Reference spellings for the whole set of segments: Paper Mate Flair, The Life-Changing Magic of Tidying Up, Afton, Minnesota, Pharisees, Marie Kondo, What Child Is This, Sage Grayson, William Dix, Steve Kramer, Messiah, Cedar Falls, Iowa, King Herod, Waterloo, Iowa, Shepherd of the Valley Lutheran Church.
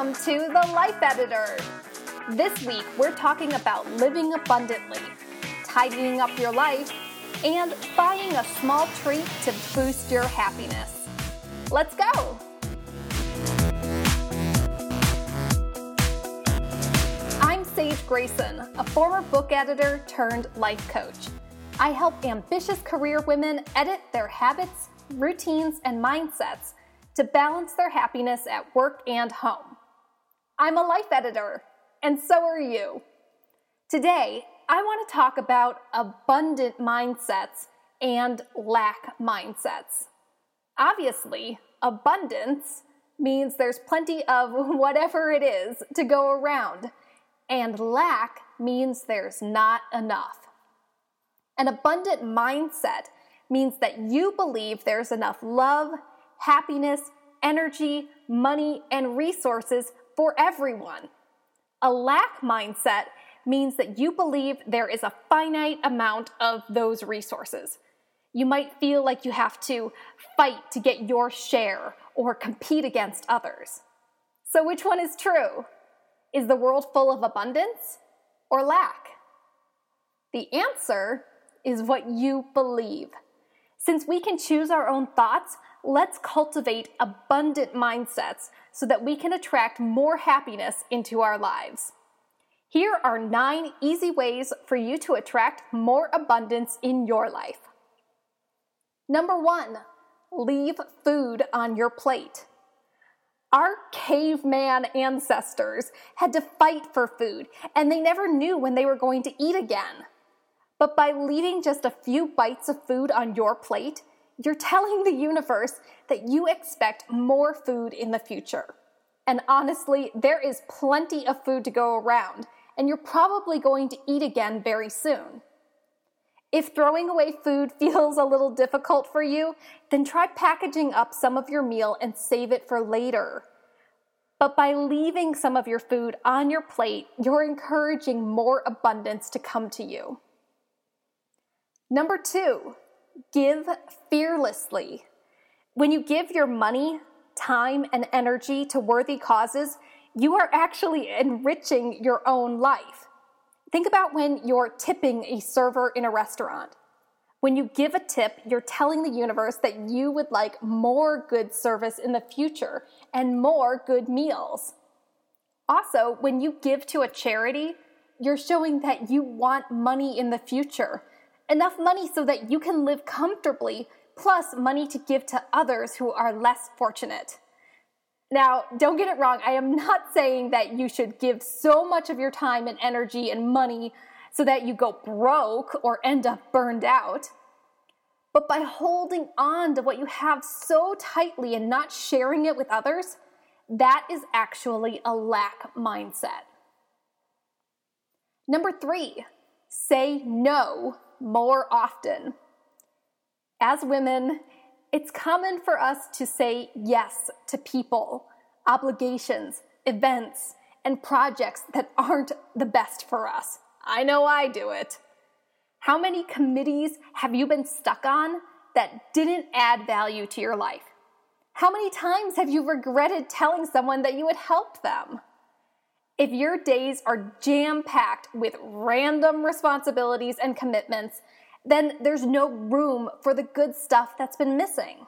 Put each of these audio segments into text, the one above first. welcome to The Life Editor. This week, we're talking about living abundantly, tidying up your life, and buying a small treat to boost your happiness. Let's go! I'm Sage Grayson, a former book editor turned life coach. I help ambitious career women edit their habits, routines, and mindsets to balance their happiness at work and home. I'm a life editor, and so are you. Today, I want to talk about abundant mindsets and lack mindsets. Obviously, abundance means there's plenty of whatever it is to go around, and lack means there's not enough. An abundant mindset means that you believe there's enough love, happiness, energy, money, and resources for everyone. A lack mindset means that you believe there is a finite amount of those resources. You might feel like you have to fight to get your share or compete against others. So which one is true? Is the world full of abundance or lack? The answer is what you believe. Since we can choose our own thoughts, let's cultivate abundant mindsets so that we can attract more happiness into our lives. Here are 9 easy ways for you to attract more abundance in your life. Number 1, leave food on your plate. Our caveman ancestors had to fight for food, and they never knew when they were going to eat again. But by leaving just a few bites of food on your plate, you're telling the universe that you expect more food in the future. And honestly, there is plenty of food to go around, and you're probably going to eat again very soon. If throwing away food feels a little difficult for you, then try packaging up some of your meal and save it for later. But by leaving some of your food on your plate, you're encouraging more abundance to come to you. Number 2, give fearlessly. When you give your money, time, and energy to worthy causes, you are actually enriching your own life. Think about when you're tipping a server in a restaurant. When you give a tip, you're telling the universe that you would like more good service in the future and more good meals. Also, when you give to a charity, you're showing that you want money in the future. Enough money so that you can live comfortably, plus money to give to others who are less fortunate. Now, don't get it wrong. I am not saying that you should give so much of your time and energy and money so that you go broke or end up burned out. But by holding on to what you have so tightly and not sharing it with others, that is actually a lack mindset. Number 3, say no more often. As women, it's common for us to say yes to people, obligations, events, and projects that aren't the best for us. I know I do it. How many committees have you been stuck on that didn't add value to your life? How many times have you regretted telling someone that you would help them? If your days are jam-packed with random responsibilities and commitments, then there's no room for the good stuff that's been missing.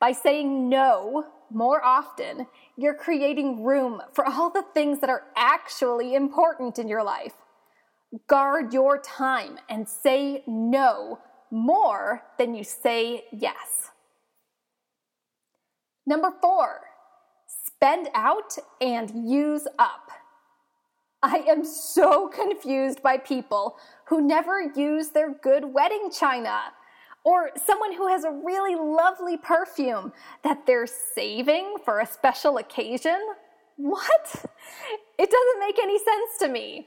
By saying no more often, you're creating room for all the things that are actually important in your life. Guard your time and say no more than you say yes. Number 4. Spend out and use up. I am so confused by people who never use their good wedding china, or someone who has a really lovely perfume that they're saving for a special occasion. What? It doesn't make any sense to me.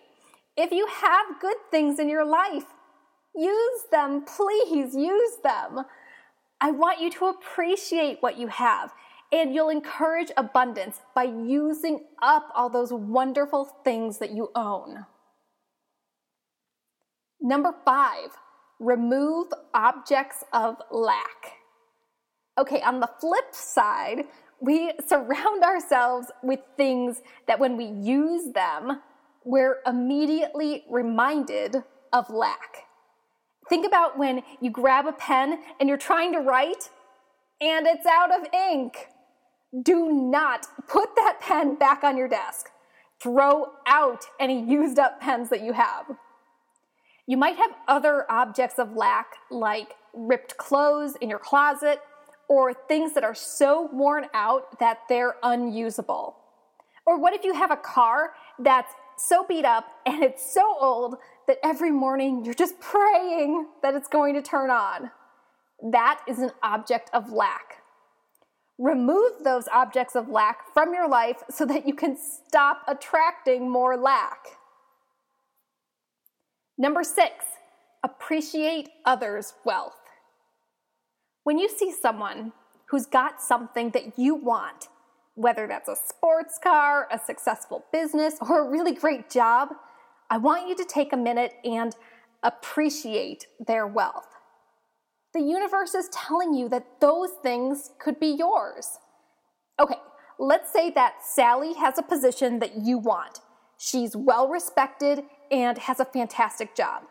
If you have good things in your life, use them, please use them. I want you to appreciate what you have, and you'll encourage abundance by using up all those wonderful things that you own. Number 5, remove objects of lack. Okay, on the flip side, We surround ourselves with things that when we use them, we're immediately reminded of lack. Think about when you grab a pen and you're trying to write and it's out of ink. Do not put that pen back on your desk. Throw out any used up pens that you have. You might have other objects of lack like ripped clothes in your closet or things that are so worn out that they're unusable. Or what if you have a car that's so beat up and it's so old that every morning you're just praying that it's going to turn on? That is an object of lack. Remove those objects of lack from your life so that you can stop attracting more lack. Number 6, appreciate others' wealth. When you see someone who's got something that you want, whether that's a sports car, a successful business, or a really great job, I want you to take a minute and appreciate their wealth. The universe is telling you that those things could be yours. Okay, let's say that Sally has a position that you want. She's well-respected and has a fantastic job.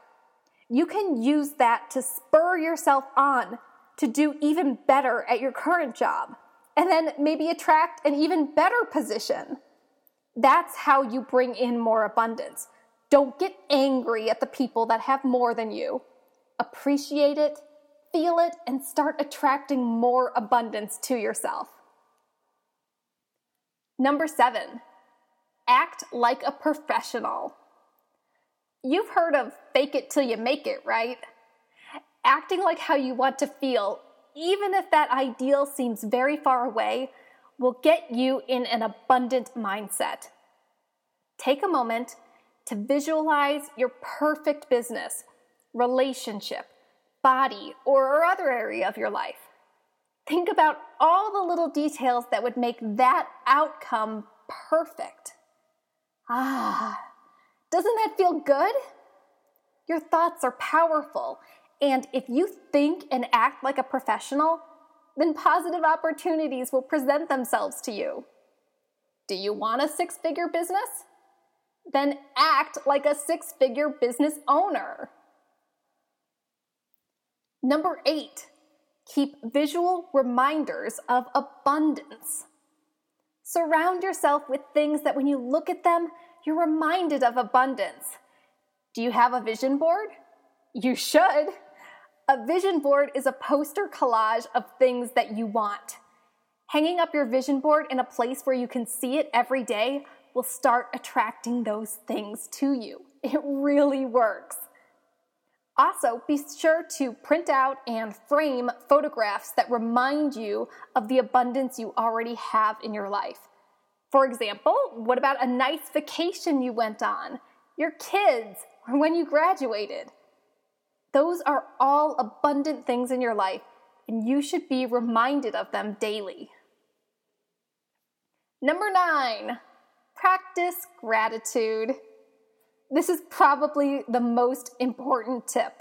You can use that to spur yourself on to do even better at your current job, and then maybe attract an even better position. That's how you bring in more abundance. Don't get angry at the people that have more than you. Appreciate it, feel it, and start attracting more abundance to yourself. Number 7, act like a professional. You've heard of fake it till you make it, right? Acting like how you want to feel, even if that ideal seems very far away, will get you in an abundant mindset. Take a moment to visualize your perfect business, relationship, body, or other area of your life. Think about all the little details that would make that outcome perfect. Doesn't that feel good? Your thoughts are powerful. And if you think and act like a professional, then positive opportunities will present themselves to you. Do you want a six-figure business? Then act like a six-figure business owner. Number 8, keep visual reminders of abundance. Surround yourself with things that when you look at them, you're reminded of abundance. Do you have a vision board? You should. A vision board is a poster collage of things that you want. Hanging up your vision board in a place where you can see it every day will start attracting those things to you. It really works. Also, be sure to print out and frame photographs that remind you of the abundance you already have in your life. For example, what about a nice vacation you went on, your kids, or when you graduated? Those are all abundant things in your life, and you should be reminded of them daily. Number 9, practice gratitude. This is probably the most important tip.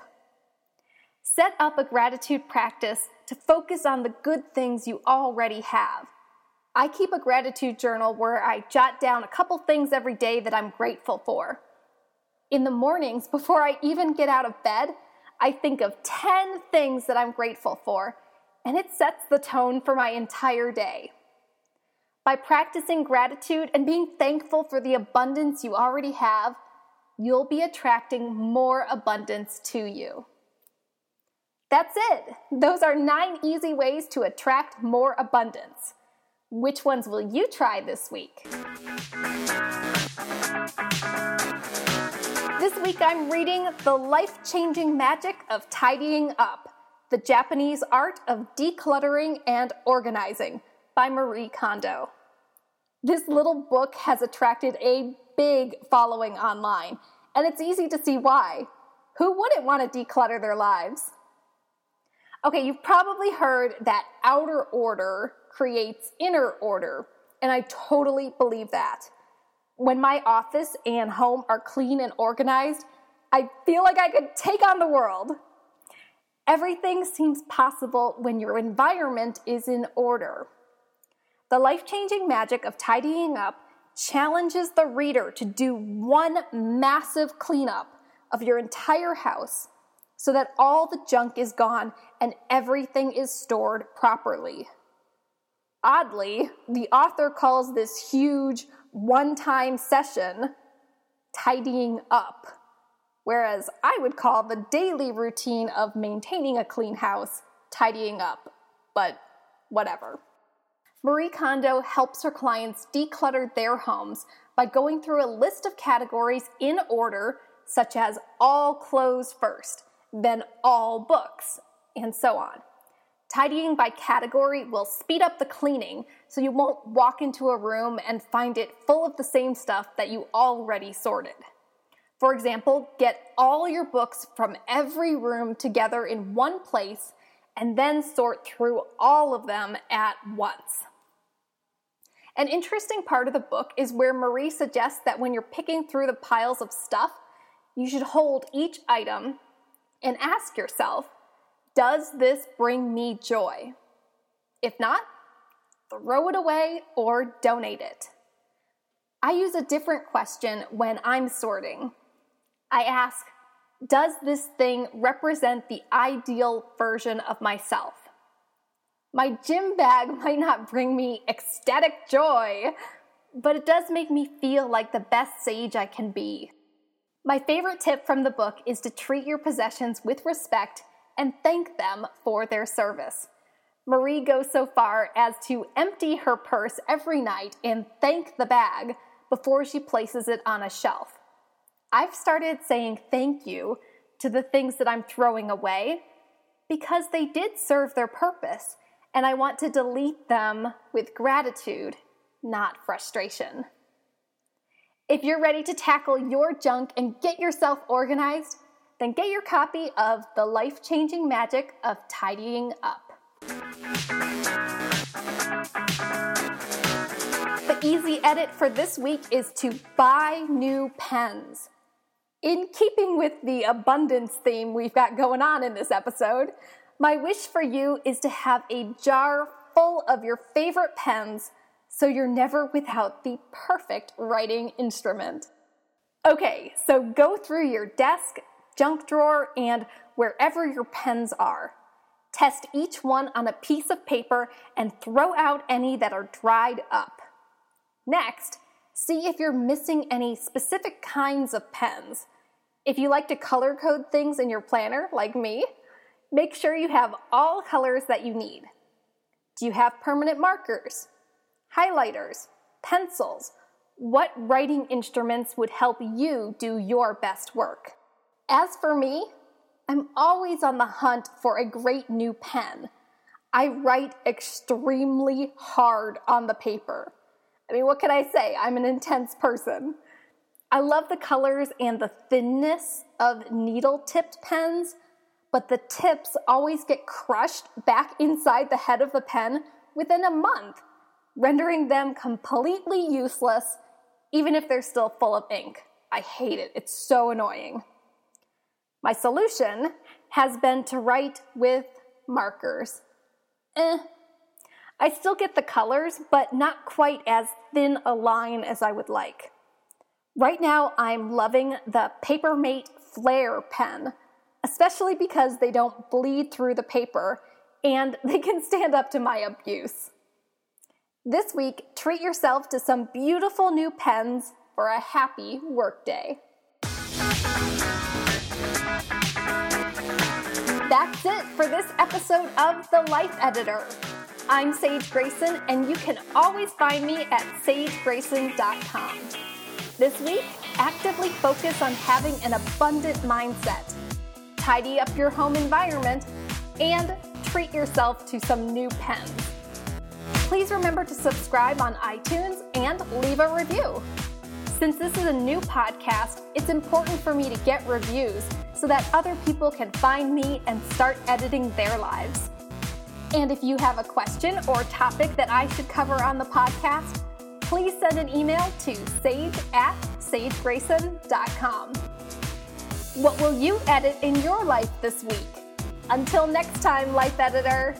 Set up a gratitude practice to focus on the good things you already have. I keep a gratitude journal where I jot down a couple things every day that I'm grateful for. In the mornings, before I even get out of bed, I think of 10 things that I'm grateful for, and it sets the tone for my entire day. By practicing gratitude and being thankful for the abundance you already have, you'll be attracting more abundance to you. That's it. Those are 9 easy ways to attract more abundance. Which ones will you try this week? This week I'm reading The Life-Changing Magic of Tidying Up, The Japanese Art of Decluttering and Organizing by Marie Kondo. This little book has attracted a big following online, and it's easy to see why. Who wouldn't want to declutter their lives? Okay, you've probably heard that outer order creates inner order, and I totally believe that. When my office and home are clean and organized, I feel like I could take on the world. Everything seems possible when your environment is in order. The Life-Changing Magic of Tidying Up challenges the reader to do one massive cleanup of your entire house so that all the junk is gone and everything is stored properly. Oddly, the author calls this huge one-time session tidying up, whereas I would call the daily routine of maintaining a clean house tidying up, but whatever. Marie Kondo helps her clients declutter their homes by going through a list of categories in order, such as all clothes first, then all books, and so on. Tidying by category will speed up the cleaning, so you won't walk into a room and find it full of the same stuff that you already sorted. For example, get all your books from every room together in one place and then sort through all of them at once. An interesting part of the book is where Marie suggests that when you're picking through the piles of stuff, you should hold each item and ask yourself, does this bring me joy? If not, throw it away or donate it. I use a different question when I'm sorting. I ask, does this thing represent the ideal version of myself? My gym bag might not bring me ecstatic joy, but it does make me feel like the best Sage I can be. My favorite tip from the book is to treat your possessions with respect and thank them for their service. Marie goes so far as to empty her purse every night and thank the bag before she places it on a shelf. I've started saying thank you to the things that I'm throwing away because they did serve their purpose, and I want to delete them with gratitude, not frustration. If you're ready to tackle your junk and get yourself organized, then get your copy of The Life-Changing Magic of Tidying Up. The easy edit for this week is to buy new pens. In keeping with the abundance theme we've got going on in this episode, my wish for you is to have a jar full of your favorite pens so you're never without the perfect writing instrument. Okay, so go through your desk, junk drawer, and wherever your pens are. Test each one on a piece of paper and throw out any that are dried up. Next, see if you're missing any specific kinds of pens. If you like to color code things in your planner, like me, make sure you have all colors that you need. Do you have permanent markers, highlighters, pencils? What writing instruments would help you do your best work? As for me, I'm always on the hunt for a great new pen. I write extremely hard on the paper. I mean, what can I say? I'm an intense person. I love the colors and the thinness of needle-tipped pens, but the tips always get crushed back inside the head of the pen within a month, rendering them completely useless, even if they're still full of ink. I hate it. It's so annoying. My solution has been to write with markers. I still get the colors, but not quite as thin a line as I would like. Right now, I'm loving the Paper Mate Flair pen, especially because they don't bleed through the paper and they can stand up to my abuse. This week, treat yourself to some beautiful new pens for a happy workday. That's it for this episode of The Life Editor. I'm Sage Grayson, and you can always find me at sagegrayson.com. This week, actively focus on having an abundant mindset, tidy up your home environment, and treat yourself to some new pens. Please remember to subscribe on iTunes and leave a review. Since this is a new podcast, it's important for me to get reviews so that other people can find me and start editing their lives. And if you have a question or topic that I should cover on the podcast, please send an email to sage@sagegrayson.com. What will you edit in your life this week? Until next time, Life Editor.